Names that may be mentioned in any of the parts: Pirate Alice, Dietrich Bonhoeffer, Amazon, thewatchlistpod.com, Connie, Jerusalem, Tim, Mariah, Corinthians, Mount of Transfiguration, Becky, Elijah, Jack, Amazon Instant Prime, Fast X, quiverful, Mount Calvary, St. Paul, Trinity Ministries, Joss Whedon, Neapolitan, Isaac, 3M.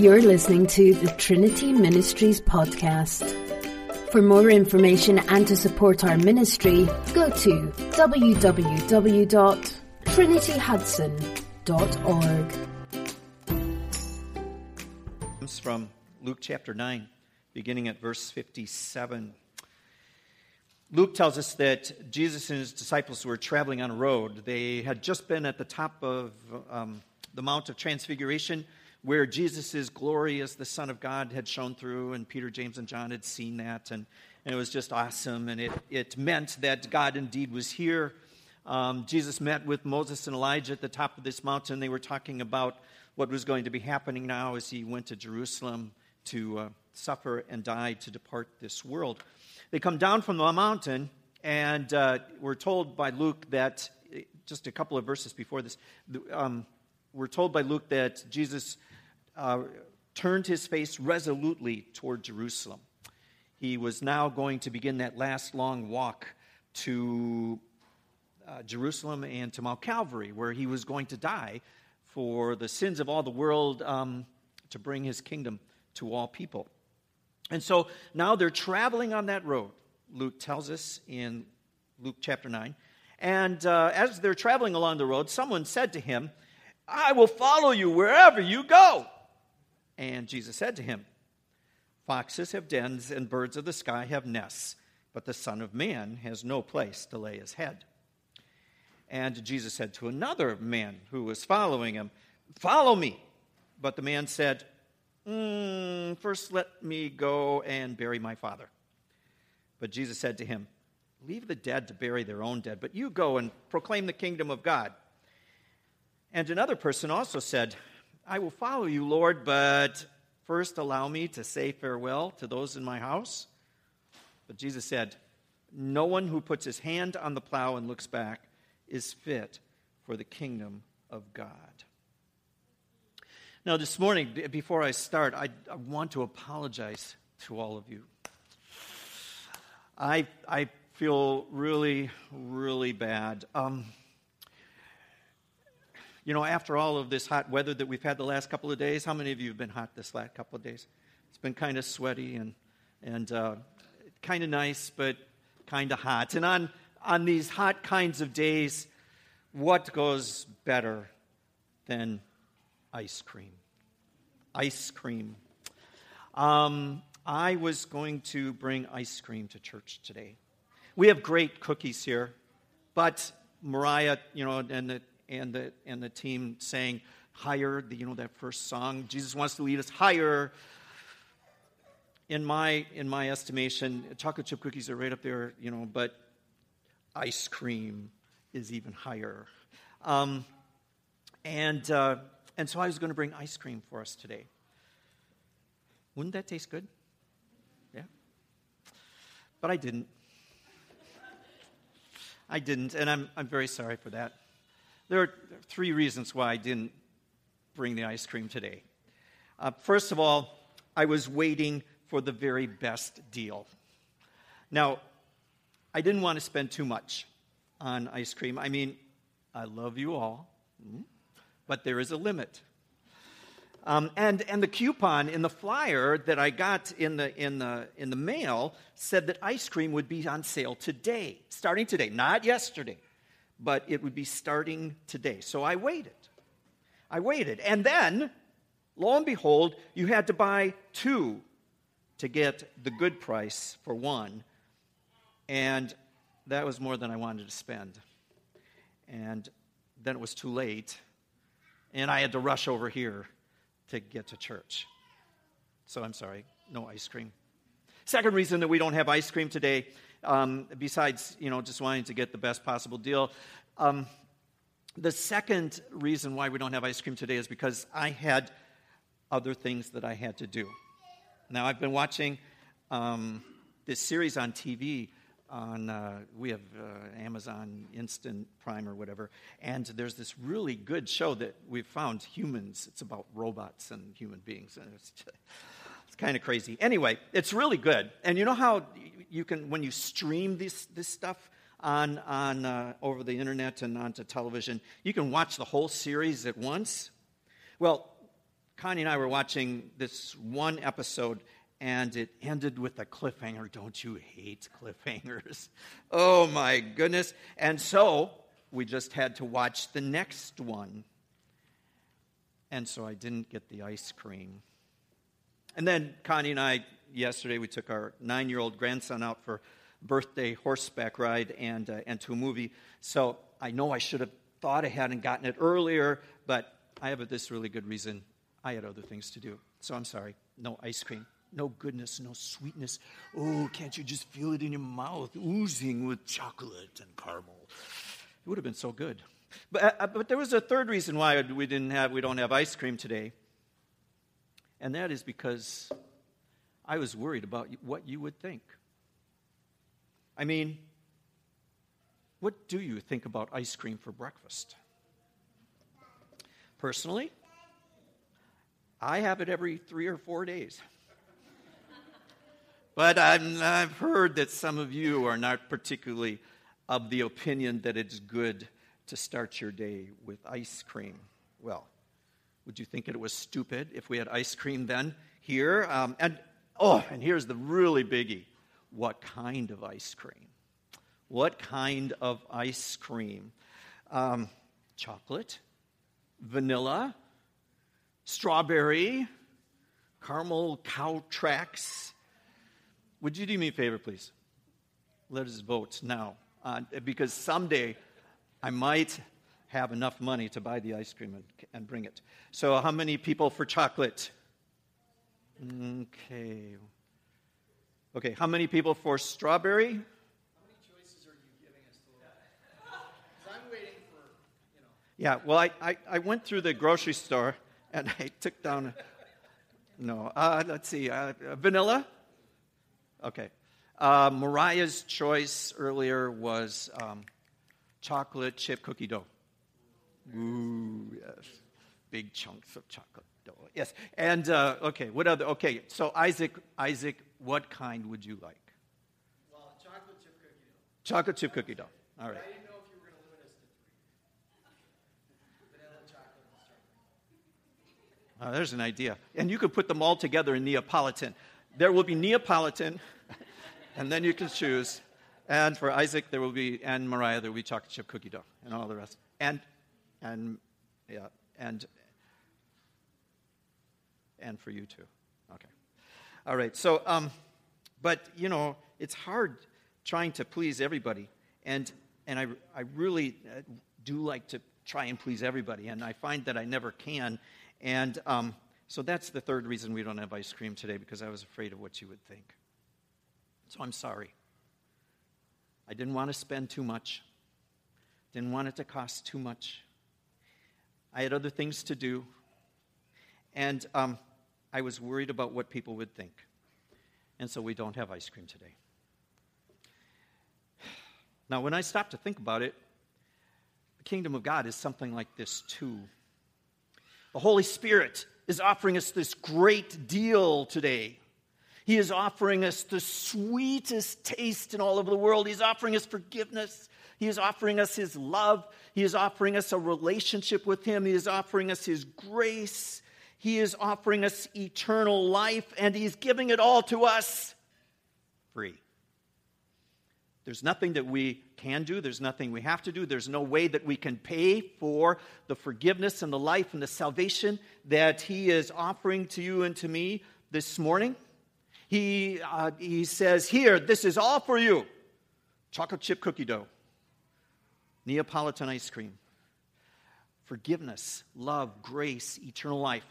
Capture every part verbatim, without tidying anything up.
You're listening to the Trinity Ministries podcast. For more information and to support our ministry, go to w w w dot trinity hudson dot org. Comes from Luke chapter nine, beginning at verse fifty-seven. Luke tells us that Jesus and his disciples were traveling on a road. They had just been at the top of um, the Mount of Transfiguration, where Jesus' glory as the Son of God had shone through, and Peter, James, and John had seen that, and, and it was just awesome, and it, it meant that God indeed was here. Um, Jesus met with Moses and Elijah at the top of this mountain. They were talking about what was going to be happening now as he went to Jerusalem to uh, suffer and die to depart this world. They come down from the mountain, and uh, we're told by Luke that, just a couple of verses before this, um, we're told by Luke that Jesus uh, turned his face resolutely toward Jerusalem. He was now going to begin that last long walk to uh, Jerusalem and to Mount Calvary, where he was going to die for the sins of all the world, um, to bring his kingdom to all people. And so now they're traveling on that road, Luke tells us in Luke chapter nine. And uh, as they're traveling along the road, someone said to him, "I will follow you wherever you go." And Jesus said to him, "Foxes have dens and birds of the sky have nests, but the Son of Man has no place to lay his head." And Jesus said to another man who was following him, "Follow me." But the man said, Mm, first let me go and bury my father." But Jesus said to him, "Leave the dead to bury their own dead, but you go and proclaim the kingdom of God." And another person also said, "I will follow you, Lord, but first allow me to say farewell to those in my house." But Jesus said, "No one who puts his hand on the plow and looks back is fit for the kingdom of God." Now, this morning, before I start, I, I want to apologize to all of you. I I feel really, really bad. Um, you know, after all of this hot weather that we've had the last couple of days, how many of you have been hot this last couple of days? It's been kind of sweaty and and uh, kind of nice, but kind of hot. And on on these hot kinds of days, what goes better than ice cream? Ice cream. Um, I was going to bring ice cream to church today. We have great cookies here, but Mariah, you know, and the and the and the team sang "Higher," the, you know, that first song. Jesus wants to lead us higher. In my in my estimation, chocolate chip cookies are right up there, you know, but ice cream is even higher. Um, and uh, And so I was going to bring ice cream for us today. Wouldn't that taste good? Yeah. But I didn't. I didn't, and I'm I'm very sorry for that. There are three reasons why I didn't bring the ice cream today. Uh, first of all, I was waiting for the very best deal. Now, I didn't want to spend too much on ice cream. I mean, I love you all. Mm-hmm. But there is a limit. Um, and and the coupon in the flyer that I got in the in the in the mail said that ice cream would be on sale today, starting today, not yesterday, but it would be starting today. So I waited. I waited. And then, lo and behold, you had to buy two to get the good price for one. And that was more than I wanted to spend. And then it was too late. And I had to rush over here to get to church. So I'm sorry, no ice cream. Second reason that we don't have ice cream today, um, besides, you know, just wanting to get the best possible deal, um, the second reason why we don't have ice cream today is because I had other things that I had to do. Now, I've been watching um, this series on T V. On uh, we have uh, Amazon Instant Prime or whatever, and there's this really good show that we've found, Humans. It's about robots and human beings, and it's, it's kind of crazy. Anyway, it's really good, and you know how you can, when you stream this this stuff on on uh, over the internet and onto television, you can watch the whole series at once. Well, Connie and I were watching this one episode, and it ended with a cliffhanger. Don't you hate cliffhangers? Oh, my goodness. And so we just had to watch the next one. And so I didn't get the ice cream. And then Connie and I, yesterday, we took our nine-year-old grandson out for birthday horseback ride and uh, and to a movie. So I know I should have thought ahead and gotten it earlier, but I have this really good reason. I had other things to do. So I'm sorry. No ice cream. No goodness, no sweetness. Oh, can't you just feel it in your mouth, oozing with chocolate and caramel? It would have been so good. But uh, but there was a third reason why we didn't have we don't have ice cream today. And that is because I was worried about what you would think. I mean, what do you think about ice cream for breakfast? Personally, I have it every three or four days. But I'm, I've heard that some of you are not particularly of the opinion that it's good to start your day with ice cream. Well, would you think it was stupid if we had ice cream then here? Um, and oh, and here's the really biggie. What kind of ice cream? What kind of ice cream? Um, chocolate, vanilla, strawberry, caramel cow tracks. Would you do me a favor, please? Let us vote now, uh, because someday I might have enough money to buy the ice cream and, and bring it. So how many people for chocolate? Okay. Okay, how many people for strawberry? How many choices are you giving us to look at? Because I'm waiting for, you know. Yeah, well, I, I, I went through the grocery store, and I took down, a, no, uh, let's see, uh, vanilla? Okay. Uh, Mariah's choice earlier was um, chocolate chip cookie dough. Ooh, yes. Big chunks of chocolate dough. Yes, and, uh, okay, what other, okay, so Isaac, Isaac, what kind would you like? Well, chocolate chip cookie dough. Chocolate chip cookie dough. All right. I didn't know if you were going to limit us to three. Vanilla, chocolate, and strawberry. Oh, there's an idea. And you could put them all together in Neapolitan. There will be Neapolitan, and then you can choose. And for Isaac, there will be, and Mariah, there will be chocolate chip cookie dough, and all the rest. And, and, yeah, and, and for you too. Okay. All right, so, um, but, you know, it's hard trying to please everybody, and and I, I really do like to try and please everybody, and I find that I never can, and um, so that's the third reason we don't have ice cream today, because I was afraid of what you would think. So I'm sorry. I didn't want to spend too much. Didn't want it to cost too much. I had other things to do, and um I was worried about what people would think. And so we don't have ice cream today. Now, when I stopped to think about it, the kingdom of God is something like this too. The Holy Spirit is offering us this great deal today. He is offering us the sweetest taste in all of the world. He's offering us forgiveness. He is offering us his love. He is offering us a relationship with him. He is offering us his grace. He is offering us eternal life, and he's giving it all to us free. There's nothing that we can do. There's nothing we have to do. There's no way that we can pay for the forgiveness and the life and the salvation that he is offering to you and to me this morning. He, uh, he says, here, this is all for you. Chocolate chip cookie dough, Neapolitan ice cream, forgiveness, love, grace, eternal life.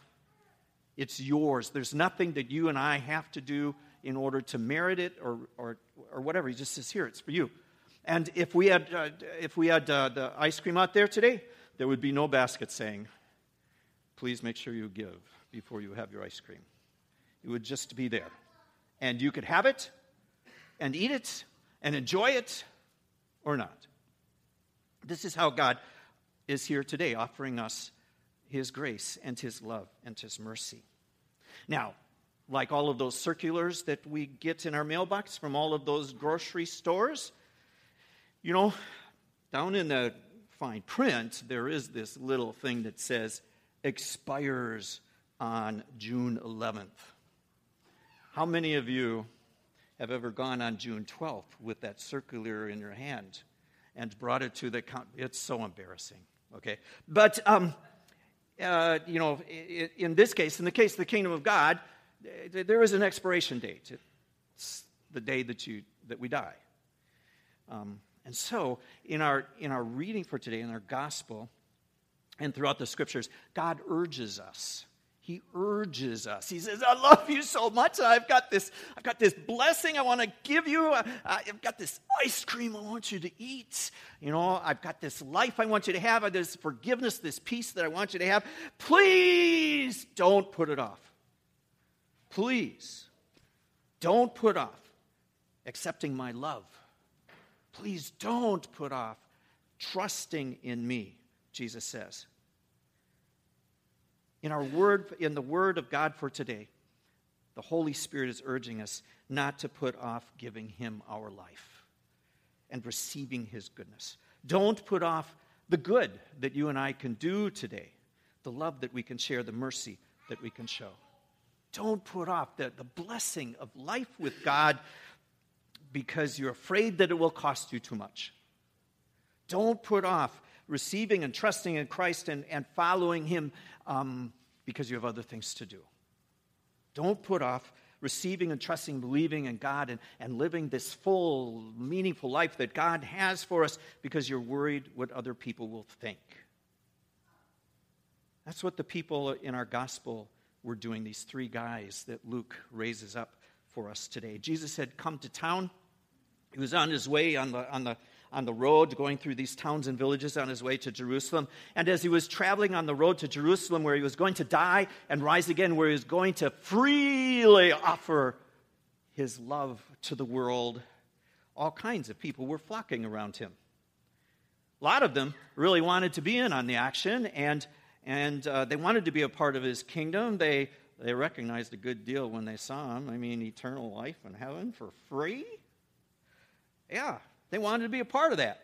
It's yours. There's nothing that you and I have to do in order to merit it or or, or whatever. He just says, here, it's for you. And if we had uh, if we had uh, the ice cream out there today, there would be no basket saying, please make sure you give before you have your ice cream. It would just be there. And you could have it and eat it and enjoy it or not. This is how God is here today, offering us his grace and his love and his mercy. Now, like all of those circulars that we get in our mailbox from all of those grocery stores, you know, down in the fine print, there is this little thing that says, expires on June eleventh. How many of you have ever gone on June twelfth with that circular in your hand and brought it to the count? It's so embarrassing, okay? But, um, uh, you know, in this case, in the case of the kingdom of God, there is an expiration date. It's the day that you that we die. Um, and so, in our in our reading for today, in our gospel, and throughout the scriptures, God urges us. He urges us. He says, "I love you so much. I've got this. I've got this blessing. I want to give you. I, I've got this ice cream. I want you to eat. You know, I've got this life. I want you to have. I have this forgiveness, this peace that I want you to have. Please don't put it off. Please don't put off accepting my love. Please don't put off trusting in me," Jesus says. In our word, in the word of God for today, the Holy Spirit is urging us not to put off giving him our life and receiving his goodness. Don't put off the good that you and I can do today, the love that we can share, the mercy that we can show. Don't put off the, the blessing of life with God because you're afraid that it will cost you too much. Don't put off receiving and trusting in Christ and, and following him um, because you have other things to do. Don't put off receiving and trusting, believing in God and, and living this full, meaningful life that God has for us because you're worried what other people will think. That's what the people in our gospel were doing, these three guys that Luke raises up for us today. Jesus had come to town. He was on his way on the on the on the road, going through these towns and villages on his way to Jerusalem. And as he was traveling on the road to Jerusalem, where he was going to die and rise again, where he was going to freely offer his love to the world, all kinds of people were flocking around him. A lot of them really wanted to be in on the action, and and uh, they wanted to be a part of his kingdom. They they recognized a good deal when they saw him. I mean, eternal life in heaven for free? Yeah. They wanted to be a part of that.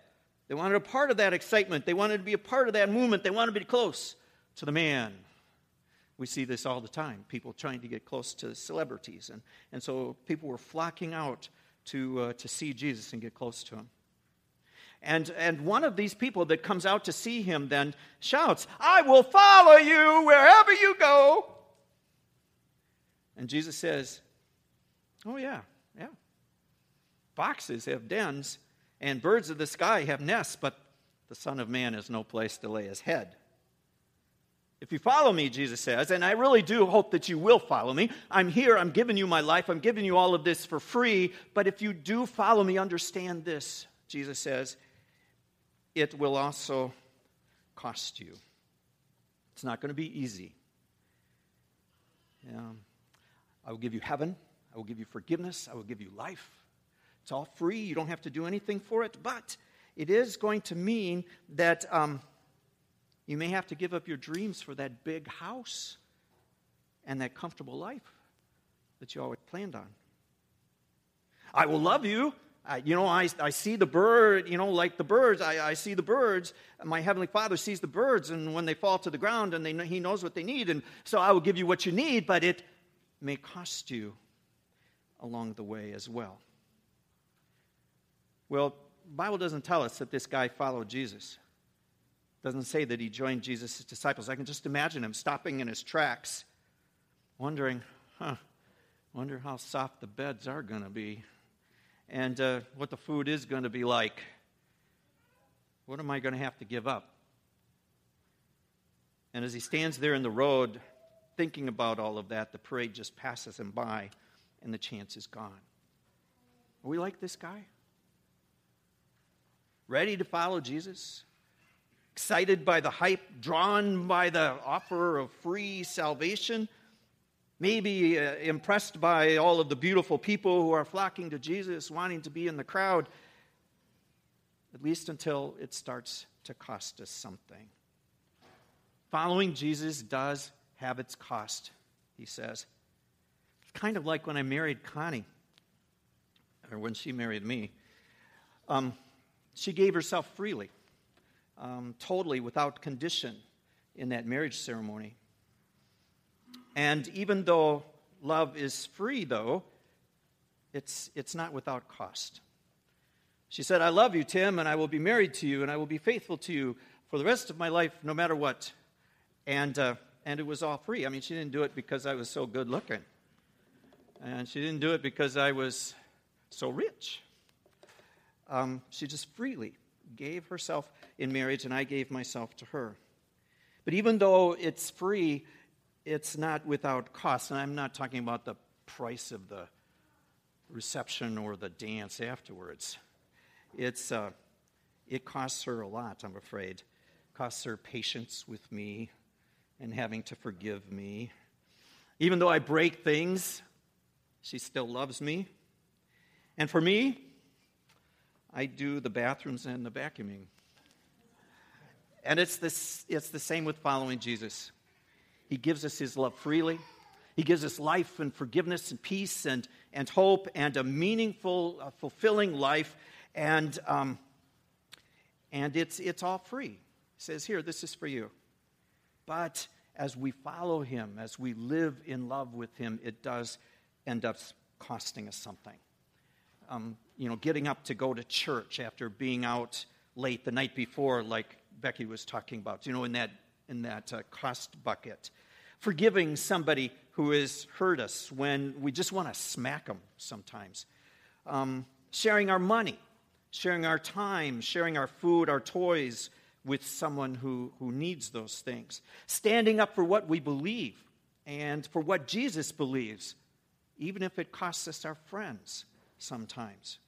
They wanted a part of that excitement. They wanted to be a part of that movement. They wanted to be close to the man. We see this all the time, people trying to get close to celebrities. And, and so people were flocking out to uh, to see Jesus and get close to him. And, and one of these people that comes out to see him then shouts, "I will follow you wherever you go." And Jesus says, "Oh, yeah, yeah. Foxes have dens, and birds of the sky have nests, but the Son of Man has no place to lay his head. If you follow me," Jesus says, "and I really do hope that you will follow me. I'm here, I'm giving you my life, I'm giving you all of this for free, but if you do follow me, understand this," Jesus says, "it will also cost you." It's not going to be easy. Um, I will give you heaven, I will give you forgiveness, I will give you life. It's all free. You don't have to do anything for it. But it is going to mean that um, you may have to give up your dreams for that big house and that comfortable life that you always planned on. I will love you. I, you know, I, I see the bird, you know, like the birds. I, I see the birds. My Heavenly Father sees the birds, and when they fall to the ground, and they, he knows what they need. And so I will give you what you need, but it may cost you along the way as well. Well, the Bible doesn't tell us that this guy followed Jesus. It doesn't say that he joined Jesus' disciples. I can just imagine him stopping in his tracks, wondering, huh, wonder how soft the beds are going to be and uh, what the food is going to be like. What am I going to have to give up? And as he stands there in the road thinking about all of that, the parade just passes him by and the chance is gone. Are we like this guy? Ready to follow Jesus, excited by the hype, drawn by the offer of free salvation, maybe uh, impressed by all of the beautiful people who are flocking to Jesus, wanting to be in the crowd, at least until it starts to cost us something. Following Jesus does have its cost, he says. It's kind of like when I married Connie, or when she married me. Um... She gave herself freely, um, totally without condition in that marriage ceremony. And even though love is free, though, it's it's not without cost. She said, I love you, Tim, and I will be married to you, and I will be faithful to you for the rest of my life, no matter what. And uh, and it was all free. I mean, she didn't do it because I was so good looking. And she didn't do it because I was so rich. Um, she just freely gave herself in marriage, and I gave myself to her. But even though it's free, it's not without cost. And I'm not talking about the price of the reception or the dance afterwards. It's uh, it costs her a lot, I'm afraid. It costs her patience with me and having to forgive me. Even though I break things, she still loves me. And for me, I do the bathrooms and the vacuuming. And it's this, it's the same with following Jesus. He gives us his love freely. He gives us life and forgiveness and peace and, and hope and a meaningful, uh, fulfilling life. And um, and it's it's all free. He says, here, this is for you. But as we follow him, as we live in love with him, it does end up costing us something. Um, you know, getting up to go to church after being out late the night before, like Becky was talking about, you know, in that in that uh, cost bucket. Forgiving somebody who has hurt us when we just want to smack them sometimes. Um, sharing our money, sharing our time, sharing our food, our toys with someone who, who needs those things. Standing up for what we believe and for what Jesus believes, even if it costs us our friends sometimes.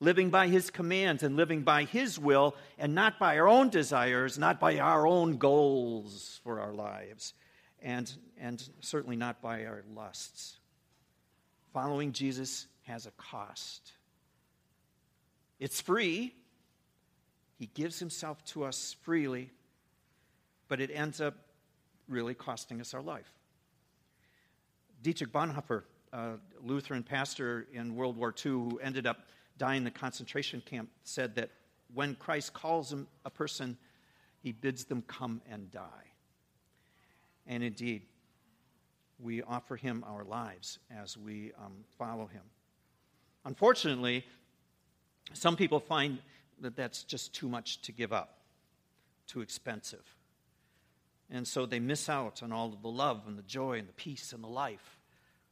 Living by his commands and living by his will and not by our own desires, not by our own goals for our lives, and and certainly not by our lusts. Following Jesus has a cost. It's free. He gives himself to us freely, but it ends up really costing us our life. Dietrich Bonhoeffer, a Lutheran pastor in World War Two who ended up dying in the concentration camp, said that when Christ calls him a person, he bids them come and die. And indeed, we offer him our lives as we um, follow him. Unfortunately, some people find that that's just too much to give up, too expensive. And so they miss out on all of the love and the joy and the peace and the life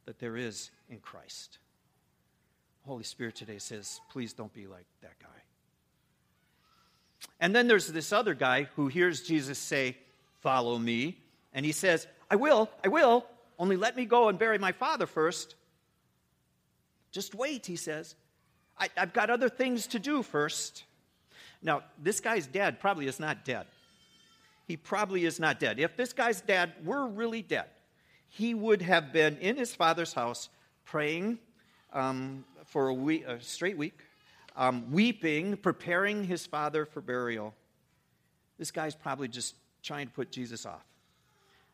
that there is in Christ. The Holy Spirit today says, please don't be like that guy. And then there's this other guy who hears Jesus say, follow me. And he says, I will, I will, only let me go and bury my father first. Just wait, he says. I, I've got other things to do first. Now, this guy's dad probably is not dead. He probably is not dead. If this guy's dad were really dead, he would have been in his father's house praying um, for a, week, a straight week, um, weeping, preparing his father for burial. This guy's probably just trying to put Jesus off.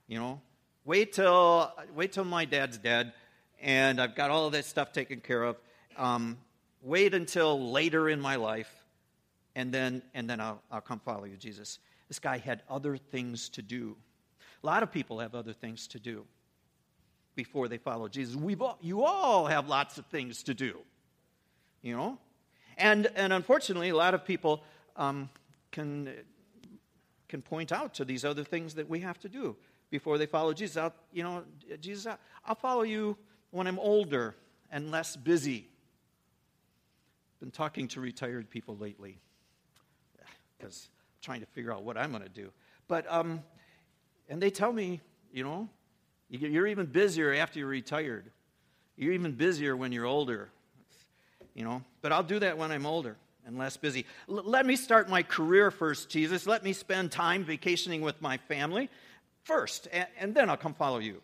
You know, wait till wait till my dad's dead, and I've got all of that stuff taken care of. Um, Wait until later in my life, and then and then I'll, I'll come follow you, Jesus. This guy had other things to do. A lot of people have other things to do before they follow Jesus. We've all, you all have lots of things to do, you know? And and unfortunately, a lot of people um, can, can point out to these other things that we have to do before they follow Jesus. I'll, you know, Jesus, I'll, I'll follow you when I'm older and less busy. Been talking to retired people lately because I'm trying to figure out what I'm going to do. But, um, and they tell me, you know, you're even busier after you're retired. You're even busier when you're older, you know. But I'll do that when I'm older and less busy. L- let me start my career first, Jesus. Let me spend time vacationing with my family first, and, and then I'll come follow you.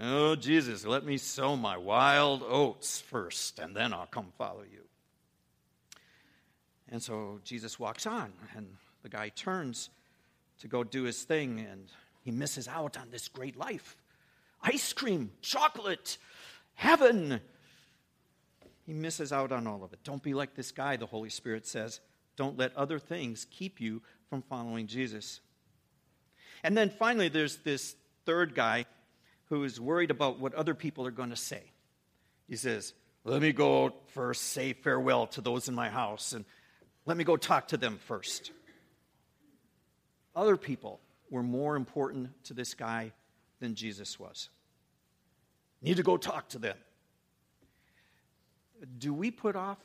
Oh, Jesus, let me sow my wild oats first, and then I'll come follow you. And so Jesus walks on, and the guy turns to go do his thing, and he misses out on this great life. Ice cream, chocolate, heaven. He misses out on all of it. Don't be like this guy, the Holy Spirit says. Don't let other things keep you from following Jesus. And then finally, there's this third guy who is worried about what other people are going to say. He says, let me go first say farewell to those in my house, and let me go talk to them first. Other people were more important to this guy than Jesus was. Need to go talk to them. Do we put off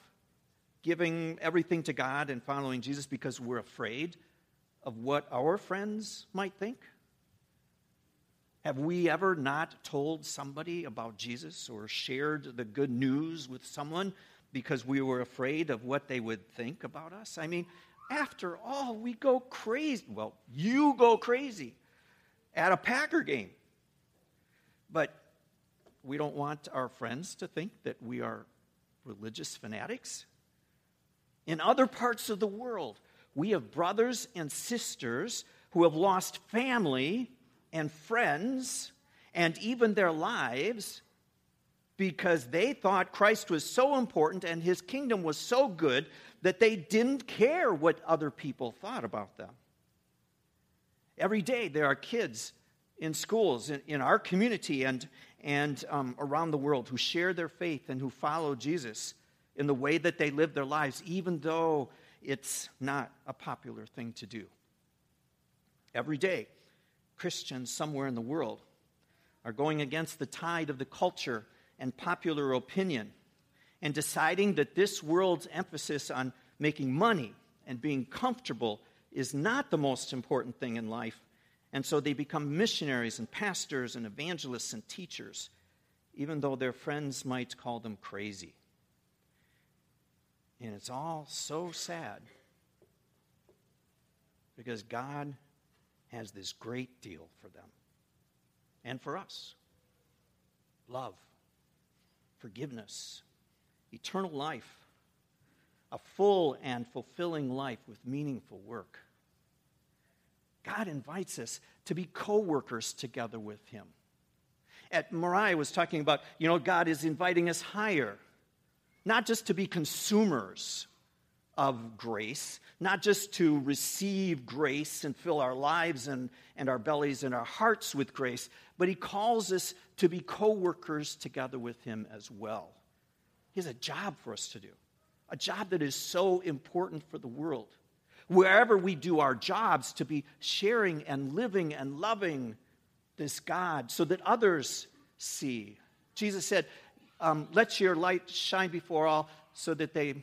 giving everything to God and following Jesus because we're afraid of what our friends might think? Have we ever not told somebody about Jesus or shared the good news with someone because we were afraid of what they would think about us? I mean, after all, we go crazy. Well, you go crazy at a Packer game. But we don't want our friends to think that we are religious fanatics. In other parts of the world, we have brothers and sisters who have lost family and friends and even their lives because they thought Christ was so important and his kingdom was so good that they didn't care what other people thought about them. Every day there are kids in schools, in, in our community and, and um, around the world who share their faith and who follow Jesus in the way that they live their lives, even though it's not a popular thing to do. Every day, Christians somewhere in the world are going against the tide of the culture and popular opinion and deciding that this world's emphasis on making money and being comfortable is not the most important thing in life, and so they become missionaries and pastors and evangelists and teachers, even though their friends might call them crazy. And it's all so sad because God has this great deal for them and for us. Love, forgiveness, eternal life, a full and fulfilling life with meaningful work. God invites us to be co-workers together with him. At Mariah was talking about, you know, God is inviting us higher. Not just to be consumers of grace, not just to receive grace and fill our lives and, and our bellies and our hearts with grace, but he calls us to be co-workers together with him as well. He has a job for us to do, a job that is so important for the world. Wherever we do our jobs, to be sharing and living and loving this God so that others see. Jesus said, Um, let your light shine before all so that they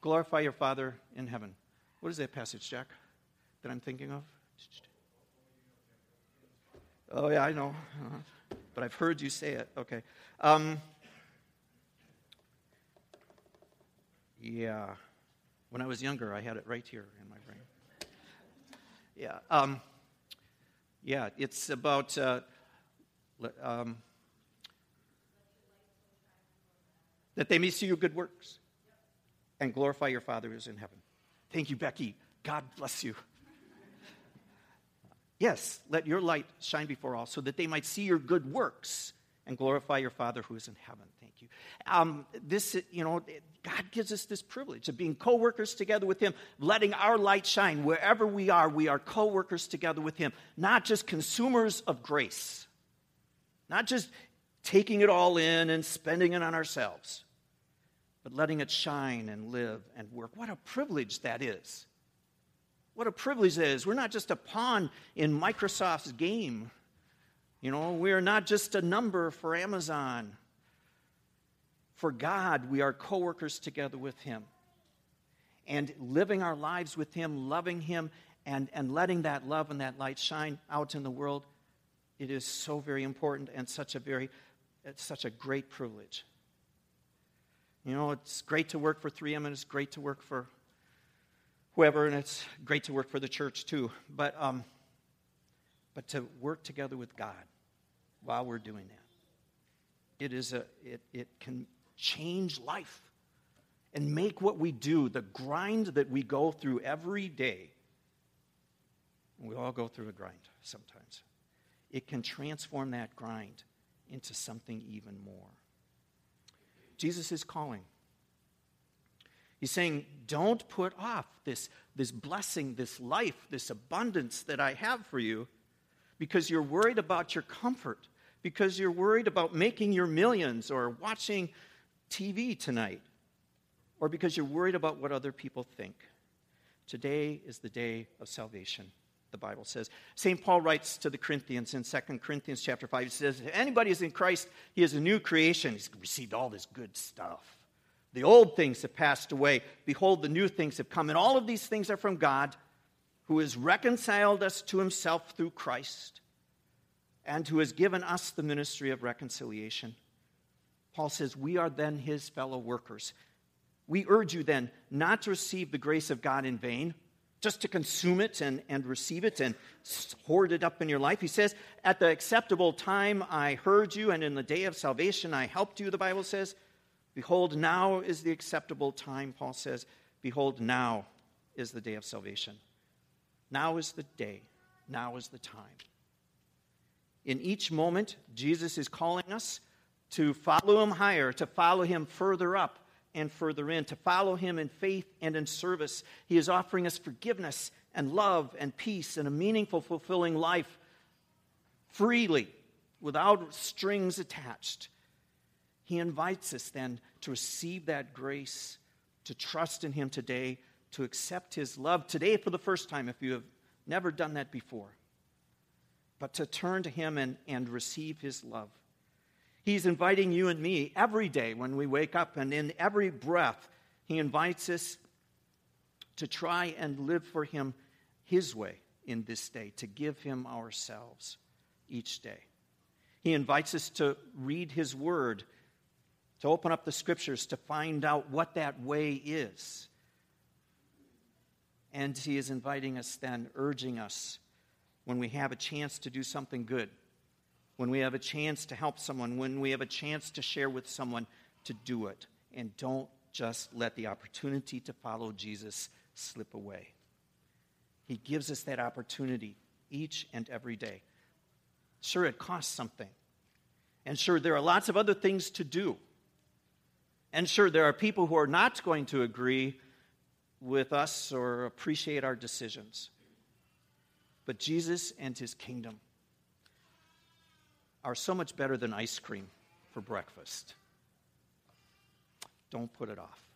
glorify your Father in heaven. What is that passage, Jack, that I'm thinking of? Oh, yeah, I know. But I've heard you say it. Okay. Um, yeah. When I was younger, I had it right here in my brain. Yeah. Um, yeah, it's about... Uh, um, that they may see your good works and glorify your Father who is in heaven. Thank you, Becky. God bless you. Yes, let your light shine before all so that they might see your good works and glorify your Father who is in heaven. Thank you. Um, this, you know, God gives us this privilege of being co-workers together with him, letting our light shine wherever we are. We are co-workers together with him, not just consumers of grace, not just taking it all in and spending it on ourselves, but letting it shine and live and work. What a privilege that is. What a privilege that is. We're not just a pawn in Microsoft's game. You know, we're not just a number for Amazon. For God, we are co-workers together with him. And living our lives with him, loving him, and, and letting that love and that light shine out in the world, it is so very important and such a very... It's such a great privilege. You know, it's great to work for three M, and it's great to work for whoever, and it's great to work for the church too. But um, but to work together with God while we're doing that, it is a it it can change life and make what we do, the grind that we go through every day. And we all go through a grind sometimes. It can transform that grind into something even more. Jesus is calling. He's saying, don't put off this, this blessing, this life, this abundance that I have for you, because you're worried about your comfort, because you're worried about making your millions or watching T V tonight, or because you're worried about what other people think. Today is the day of salvation, the Bible says. Saint Paul writes to the Corinthians in Second Corinthians chapter five. He says, if anybody is in Christ, he is a new creation. He's received all this good stuff. The old things have passed away. Behold, the new things have come. And all of these things are from God, who has reconciled us to himself through Christ, and who has given us the ministry of reconciliation. Paul says, we are then his fellow workers. We urge you then not to receive the grace of God in vain, just to consume it and, and receive it and hoard it up in your life. He says, at the acceptable time I heard you, and in the day of salvation I helped you, the Bible says. Behold, now is the acceptable time, Paul says. Behold, now is the day of salvation. Now is the day. Now is the time. In each moment, Jesus is calling us to follow him higher, to follow him further up and further in, to follow him in faith and in service. He is offering us forgiveness and love and peace and a meaningful, fulfilling life freely, without strings attached. He invites us then to receive that grace, to trust in him today, to accept his love today for the first time if you have never done that before, but to turn to him and, and receive his love. He's inviting you and me every day when we wake up, and in every breath, he invites us to try and live for him his way in this day, to give him ourselves each day. He invites us to read his word, to open up the scriptures, to find out what that way is. And he is inviting us then, urging us, when we have a chance to do something good, when we have a chance to help someone, when we have a chance to share with someone, to do it. And don't just let the opportunity to follow Jesus slip away. He gives us that opportunity each and every day. Sure, it costs something. And sure, there are lots of other things to do. And sure, there are people who are not going to agree with us or appreciate our decisions. But Jesus and his kingdom are so much better than ice cream for breakfast. Don't put it off.